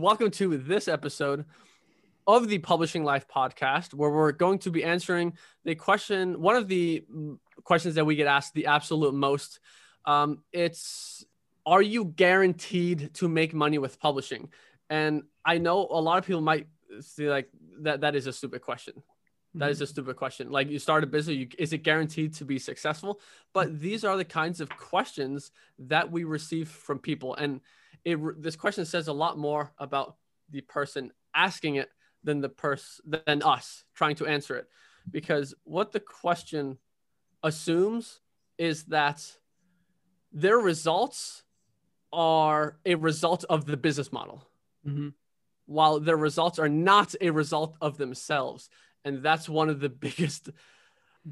Welcome to this episode of the Publishing Life Podcast, where we're going to be answering the question, one of the questions that we get asked the absolute most. It's, are you guaranteed to make money with publishing? And I know a lot of people might see like that is a stupid question. That is a stupid question. Like, you start a business, is it guaranteed to be successful? But these are the kinds of questions that we receive from people. And this question says a lot more about the person asking it than than us trying to answer it. Because what the question assumes is that their results are a result of the business model, while their results are not a result of themselves. And that's one of the biggest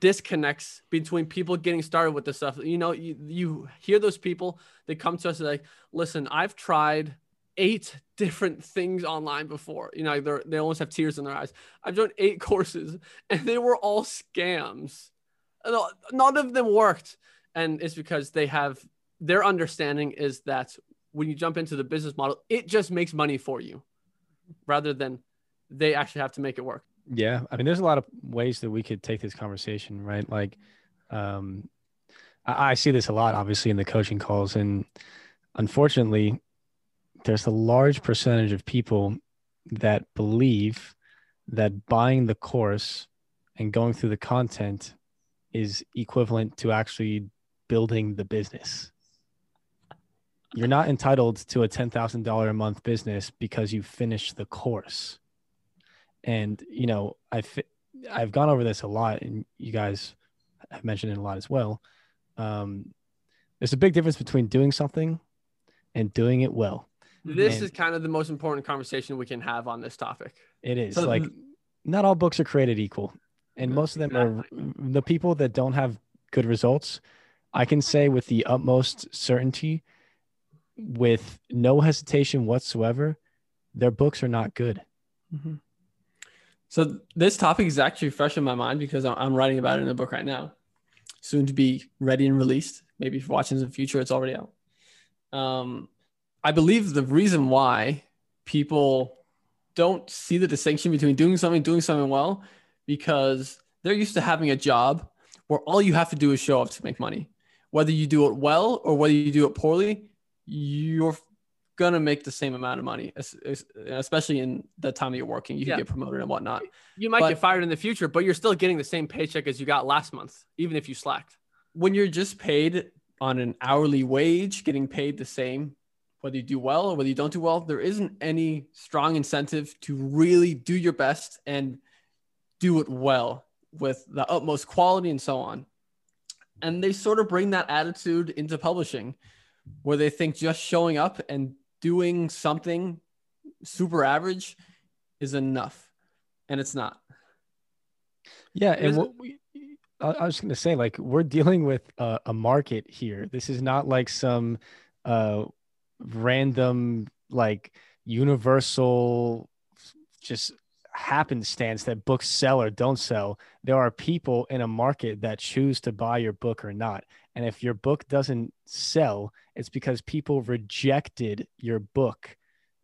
disconnects between people getting started with this stuff. You know, you hear those people, they come to us like, listen, I've tried 8 different things online before. You know, they almost have tears in their eyes. I've done 8 courses and they were all scams. None of them worked. And it's because their understanding is that when you jump into the business model, it just makes money for you rather than they actually have to make it work. Yeah. I mean, there's a lot of ways that we could take this conversation, right? Like, I see this a lot, obviously, in the coaching calls. And unfortunately, there's a large percentage of people that believe that buying the course and going through the content is equivalent to actually building the business. You're not entitled to a $10,000 a month business because you finished the course. And, you know, I've gone over this a lot, and you guys have mentioned it a lot as well. There's a big difference between doing something and doing it well. This is kind of the most important conversation we can have on this topic. It is. So, like, not all books are created equal. And most of them are the people that don't have good results. I can say with the utmost certainty, with no hesitation whatsoever, their books are not good. Mm-hmm. So this topic is actually fresh in my mind because I'm writing about it in a book right now, soon to be ready and released. Maybe if you're watching in the future, it's already out. I believe the reason why people don't see the distinction between doing something well, because they're used to having a job where all you have to do is show up to make money. Whether you do it well or whether you do it poorly, you're going to make the same amount of money, especially in the time that you're working. You can get promoted and whatnot. You might get fired in the future, but you're still getting the same paycheck as you got last month, even if you slacked. When you're just paid on an hourly wage, getting paid the same, whether you do well or whether you don't do well, there isn't any strong incentive to really do your best and do it well with the utmost quality and so on. And they sort of bring that attitude into publishing, where they think just showing up and doing something super average is enough, and it's not. Yeah. And I was going to say, like, we're dealing with a market here. This is not like some random, like, universal just happenstance that books sell or don't sell. There are people in a market that choose to buy your book or not. And if your book doesn't sell, it's because people rejected your book.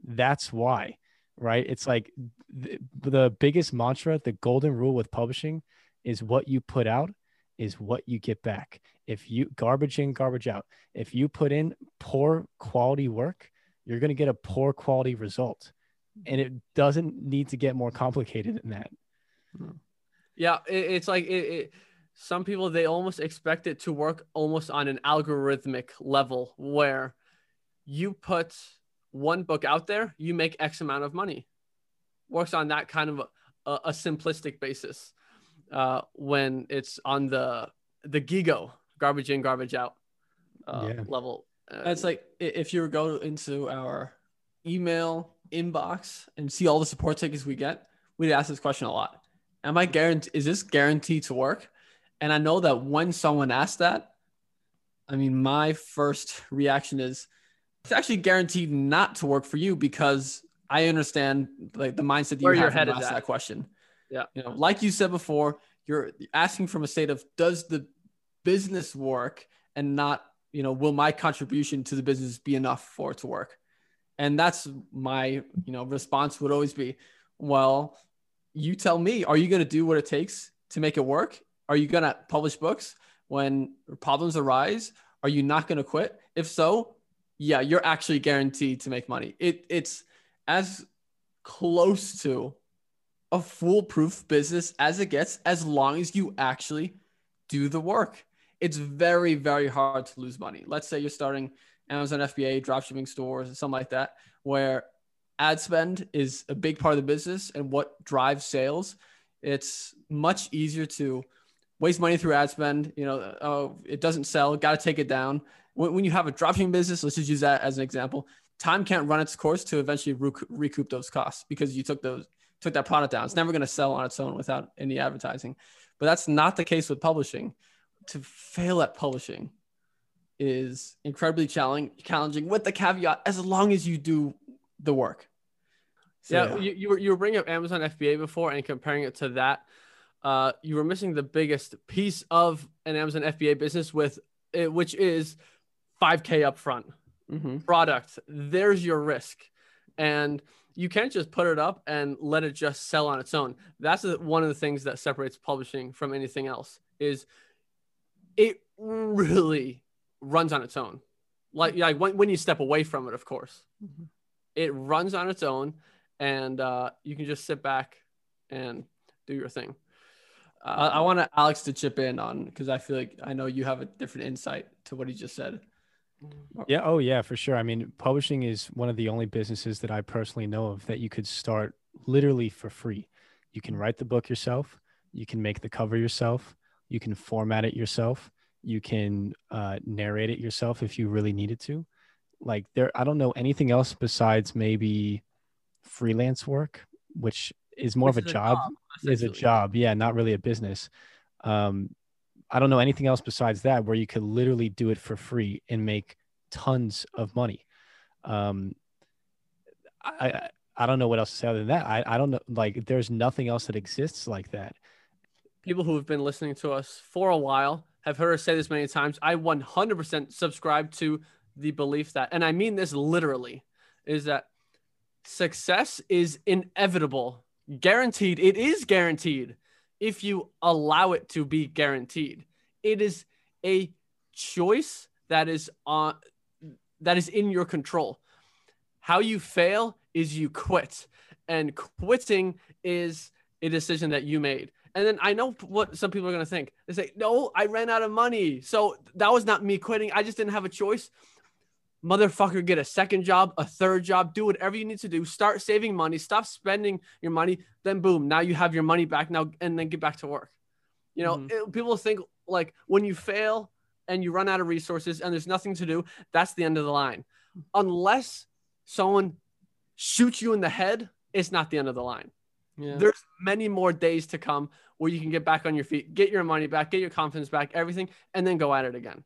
That's why, right? It's like the biggest mantra, the golden rule with publishing, is what you put out is what you get back. If you garbage in, garbage out. If you put in poor quality work, you're going to get a poor quality result. And it doesn't need to get more complicated than that. Yeah. It's like, some people, they almost expect it to work almost on an algorithmic level, where you put one book out there, you make X amount of money. Works on that kind of a simplistic basis when it's on the GIGO, garbage in, garbage out level. It's like, if you go into our email inbox and see all the support tickets we get, we'd ask this question a lot. Is this guaranteed to work? And I know that when someone asks that, I mean, my first reaction is, it's actually guaranteed not to work for you, because I understand, like, the mindset that you have when you ask that question. Yeah. You know, like you said before, you're asking from a state of, does the business work, and not, you know, will my contribution to the business be enough for it to work? And that's my, response would always be, well, you tell me, are you going to do what it takes to make it work? Are you going to publish books when problems arise? Are you not going to quit? If so, yeah, you're actually guaranteed to make money. It's as close to a foolproof business as it gets, as long as you actually do the work. It's very, very hard to lose money. Let's say you're starting Amazon FBA, dropshipping stores, and something like that, where ad spend is a big part of the business and what drives sales. It's much easier to waste money through ad spend. It doesn't sell, got to take it down. When you have a dropshipping business, let's just use that as an example. Time can't run its course to eventually recoup those costs because you took that product down. It's never going to sell on its own without any advertising. But that's not the case with publishing. To fail at publishing is incredibly challenging with the caveat, as long as you do the work. So, yeah. You were bringing up Amazon FBA before and comparing it to that. You were missing the biggest piece of an Amazon FBA business with it, which is $5,000 upfront. Mm-hmm. Product. There's your risk, and you can't just put it up and let it just sell on its own. That's one of the things that separates publishing from anything else, is it really runs on its own. Like when you step away from it, of course, mm-hmm. It runs on its own, and you can just sit back and do your thing. I want Alex to chip in on, because I feel like I know you have a different insight to what he just said. Yeah. Oh yeah, for sure. I mean, publishing is one of the only businesses that I personally know of that you could start literally for free. You can write the book yourself. You can make the cover yourself. You can format it yourself. You can narrate it yourself if you really needed to. Like I don't know anything else besides maybe freelance work, which is more of a job. It's a job. Yeah. Not really a business. I don't know anything else besides that where you could literally do it for free and make tons of money. I don't know what else to say other than that. I don't know. Like, there's nothing else that exists like that. People who have been listening to us for a while have heard us say this many times. I 100% subscribe to the belief that, and I mean this literally, is that success is inevitable, guaranteed. It is guaranteed. If you allow it to be guaranteed, it is a choice that is in your control. How you fail is you quit, and quitting is a decision that you made. And then I know what some people are going to think. They say, no, I ran out of money, so that was not me quitting. I just didn't have a choice. Motherfucker, get a second job, a third job, do whatever you need to do. Start saving money, stop spending your money. Then boom, now you have your money back now, and then get back to work. People think like when you fail and you run out of resources and there's nothing to do, that's the end of the line. Unless someone shoots you in the head, it's not the end of the line. Yeah. There's many more days to come where you can get back on your feet, get your money back, get your confidence back, everything, and then go at it again.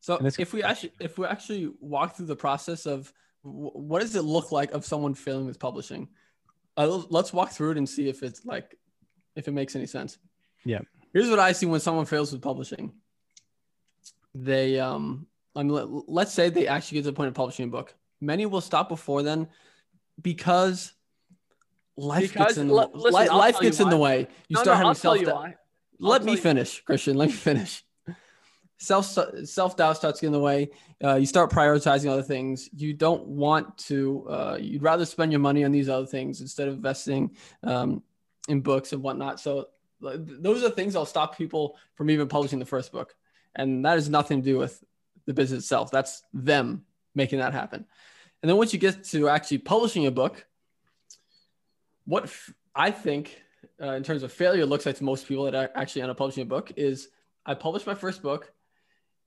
So if we actually walk through the process of what does it look like of someone failing with publishing, let's walk through it and see if it's like, if it makes any sense. Yeah. Here's what I see when someone fails with publishing. They, let's say they actually get to the point of publishing a book. Many will stop before then because life gets in the way. Let me finish, Christian. Self-doubt starts getting in the way. You start prioritizing other things. You don't want to, you'd rather spend your money on these other things instead of investing in books and whatnot. So those are things that'll stop people from even publishing the first book. And that has nothing to do with the business itself. That's them making that happen. And then once you get to actually publishing a book, what I think in terms of failure looks like to most people that actually end up publishing a book is, I published my first book.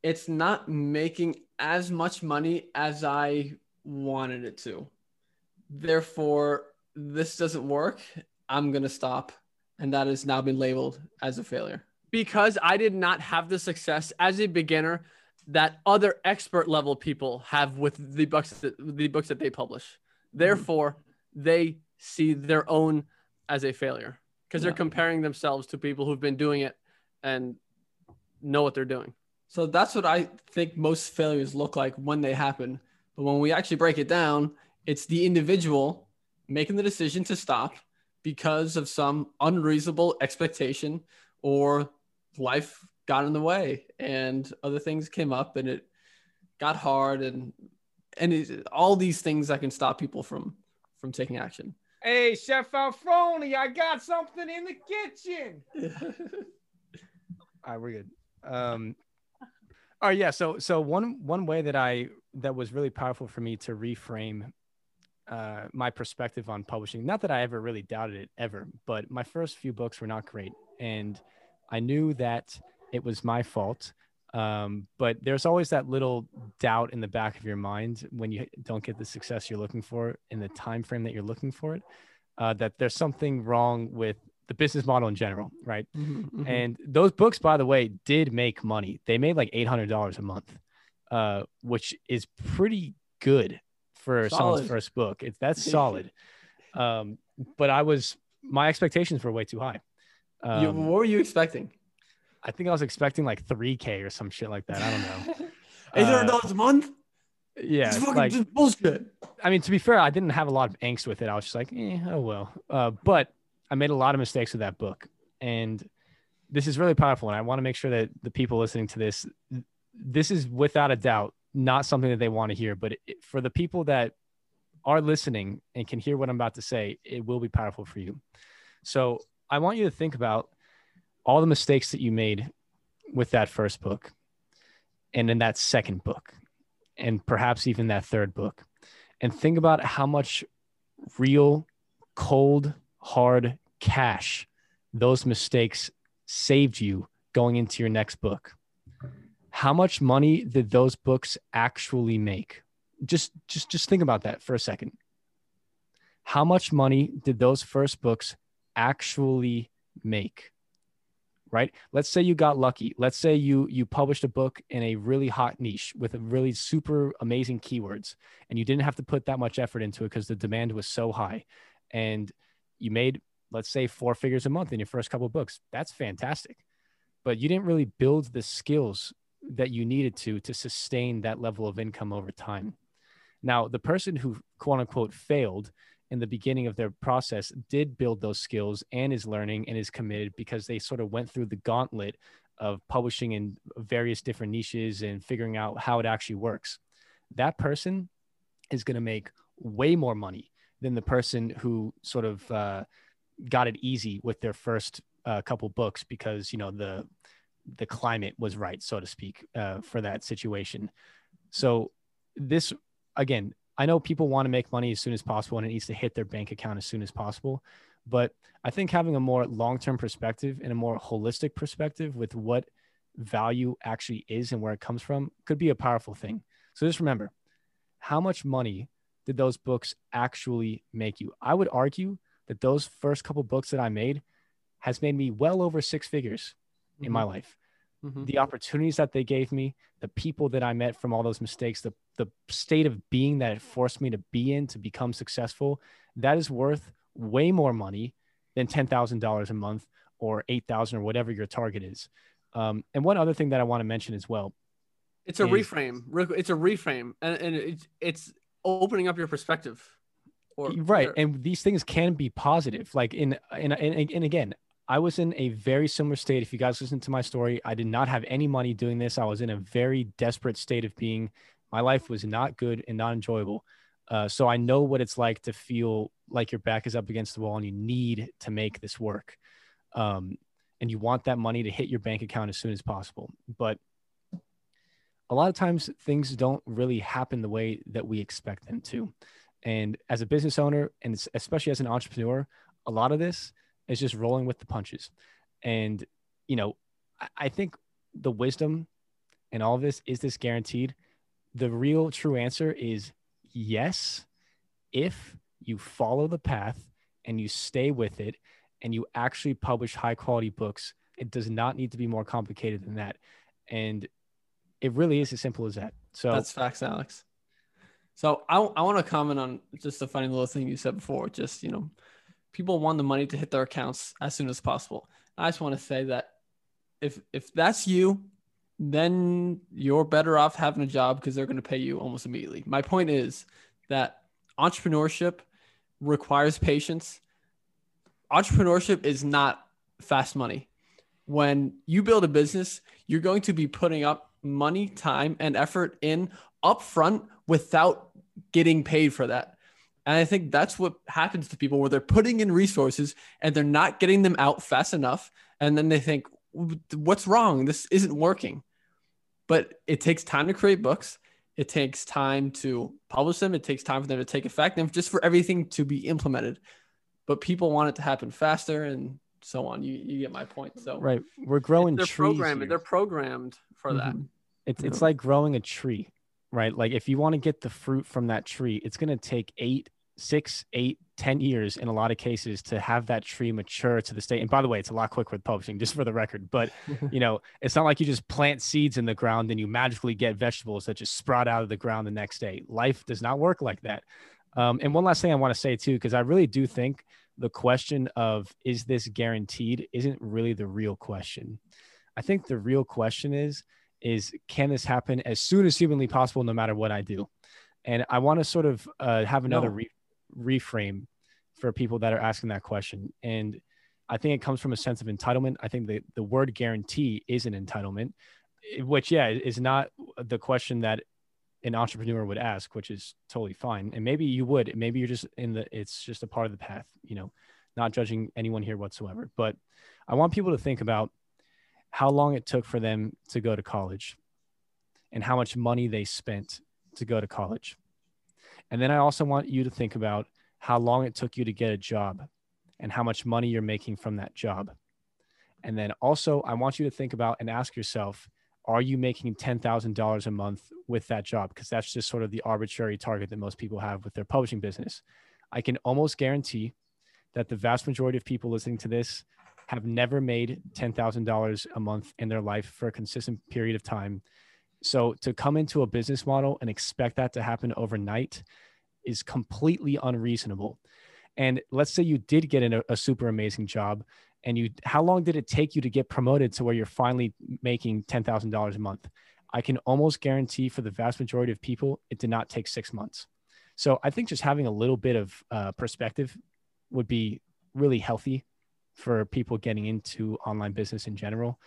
It's not making as much money as I wanted it to. Therefore, this doesn't work. I'm going to stop. And that has now been labeled as a failure. Because I did not have the success as a beginner that other expert level people have with the books that they publish. Therefore, they see their own as a failure because they're comparing themselves to people who've been doing it and know what they're doing. So that's what I think most failures look like when they happen. But when we actually break it down, It's the individual making the decision to stop because of some unreasonable expectation or life got in the way and other things came up and it got hard and all these things that can stop people from taking action. Hey, Chef Alfroni, I got something in the kitchen. All right, we're good. All right, yeah. So one way that was really powerful for me to reframe my perspective on publishing. Not that I ever really doubted it ever, but my first few books were not great, and I knew that it was my fault. But there's always that little doubt in the back of your mind when you don't get the success you're looking for in the time frame that you're looking for it, that there's something wrong with the business model in general, right? Mm-hmm, mm-hmm. And those books, by the way, did make money. They made like $800 a month, which is pretty good for someone's first book. That's solid. But my expectations were way too high. What were you expecting? I think I was expecting like 3K or some shit like that. I don't know. $800 a month? Yeah. It's fucking just bullshit. I mean, to be fair, I didn't have a lot of angst with it. I was just like, oh, well. But I made a lot of mistakes with that book. And this is really powerful. And I want to make sure that the people listening to this is without a doubt not something that they want to hear. But for the people that are listening and can hear what I'm about to say, it will be powerful for you. So I want you to think about all the mistakes that you made with that first book and in that second book, and perhaps even that third book, and think about how much real, cold, hard cash those mistakes saved you going into your next book. How much money did those books actually make? Just think about that for a second. How much money did those first books actually make? Right? Let's say you got lucky. Let's say you published a book in a really hot niche with a really super amazing keywords, and you didn't have to put that much effort into it because the demand was so high. And you made, let's say, 4 figures a month in your first couple of books. That's fantastic. But you didn't really build the skills that you needed to sustain that level of income over time. Now, the person who quote unquote failed in the beginning of their process did build those skills and is learning and is committed because they sort of went through the gauntlet of publishing in various different niches and figuring out how it actually works. That person is going to make way more money than the person who sort of got it easy with their first couple books because, you know, the climate was right, so to speak, for that situation. So this, again, I know people want to make money as soon as possible and it needs to hit their bank account as soon as possible. But I think having a more long-term perspective and a more holistic perspective with what value actually is and where it comes from could be a powerful thing. So just remember, how much money did those books actually make you? I would argue that those first couple books that I made has made me well over 6 figures mm-hmm. in my life. Mm-hmm. The opportunities that they gave me, the people that I met from all those mistakes, the state of being that it forced me to be in to become successful, that is worth way more money than $10,000 a month or $8,000 or whatever your target is. And one other thing that I want to mention as well. It's reframe. It's a reframe. And it's opening up your perspective. Right. And these things can be positive. Like and again, I was in a very similar state. If you guys listen to my story, I did not have any money doing this. I was in a very desperate state of being. My life was not good and not enjoyable. So I know what it's like to feel like your back is up against the wall and you need to make this work. And you want that money to hit your bank account as soon as possible. But a lot of times things don't really happen the way that we expect them to. And as a business owner, and especially as an entrepreneur, a lot of this is just rolling with the punches. And, you know, I think the wisdom in all of this is this guaranteed. The real true answer is yes, if you follow the path and you stay with it and you actually publish high quality books. It does not need to be more complicated than that. And it really is as simple as that. So that's facts, Alex. So I want to comment on just a funny little thing you said before, just, you know, people want the money to hit their accounts as soon as possible. I just want to say that if that's you, then you're better off having a job because they're going to pay you almost immediately. My point is that entrepreneurship requires patience. Entrepreneurship is not fast money. When you build a business, you're going to be putting up money, time, and effort in upfront without getting paid for that. And I think that's what happens to people, where they're putting in resources and they're not getting them out fast enough. And then they think, what's wrong? This isn't working. But it takes time to create books. It takes time to publish them. It takes time for them to take effect and just for everything to be implemented. But people want it to happen faster and so on. You get my point. So right. We're growing they're trees. They're programmed for that. It's like growing a tree, right? Like if you want to get the fruit from that tree, it's going to take 8, 6, 8, 10 years in a lot of cases to have that tree mature to the state. And by the way, it's a lot quicker with publishing, just for the record. But you know, it's not like you just plant seeds in the ground and you magically get vegetables that just sprout out of the ground the next day. Life does not work like that. And one last thing I want to say too, because I really do think the question of, is this guaranteed, isn't really the real question. I think the real question is can this happen as soon as humanly possible, no matter what I do? And I want to sort of have another reframe for people that are asking that question. And I think it comes from a sense of entitlement. I think the word guarantee is an entitlement, which, yeah, is not the question that an entrepreneur would ask, which is totally fine. And maybe you would, maybe you're just it's just a part of the path, you know, not judging anyone here whatsoever. But I want people to think about how long it took for them to go to college and how much money they spent to go to college. And then I also want you to think about how long it took you to get a job and how much money you're making from that job. And then also I want you to think about and ask yourself, are you making $10,000 a month with that job? Because that's just sort of the arbitrary target that most people have with their publishing business. I can almost guarantee that the vast majority of people listening to this have never made $10,000 a month in their life for a consistent period of time. So to come into a business model and expect that to happen overnight is completely unreasonable. And let's say you did get a super amazing job, and how long did it take you to get promoted to where you're finally making $10,000 a month? I can almost guarantee for the vast majority of people, it did not take 6 months. So I think just having a little bit of perspective would be really healthy for people getting into online business in general.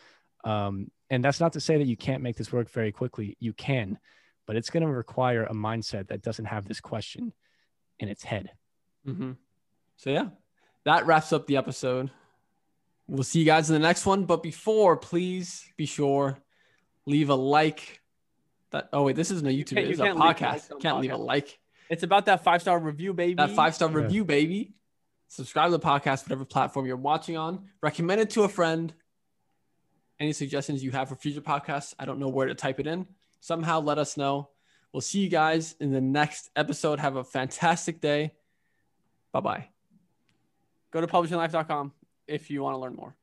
And that's not to say that you can't make this work very quickly. You can, but it's going to require a mindset that doesn't have this question in its head. Mm-hmm. So yeah, that wraps up the episode. We'll see you guys in the next one. But before, please be sure, leave a like. Oh wait, this isn't a YouTube. It's a podcast. You can't leave a like. It's about that 5-star review, baby. That 5-star review, baby. Subscribe to the podcast, whatever platform you're watching on. Recommend it to a friend. Any suggestions you have for future podcasts, I don't know where to type it in. Somehow let us know. We'll see you guys in the next episode. Have a fantastic day. Bye-bye. Go to publishinglife.com if you want to learn more.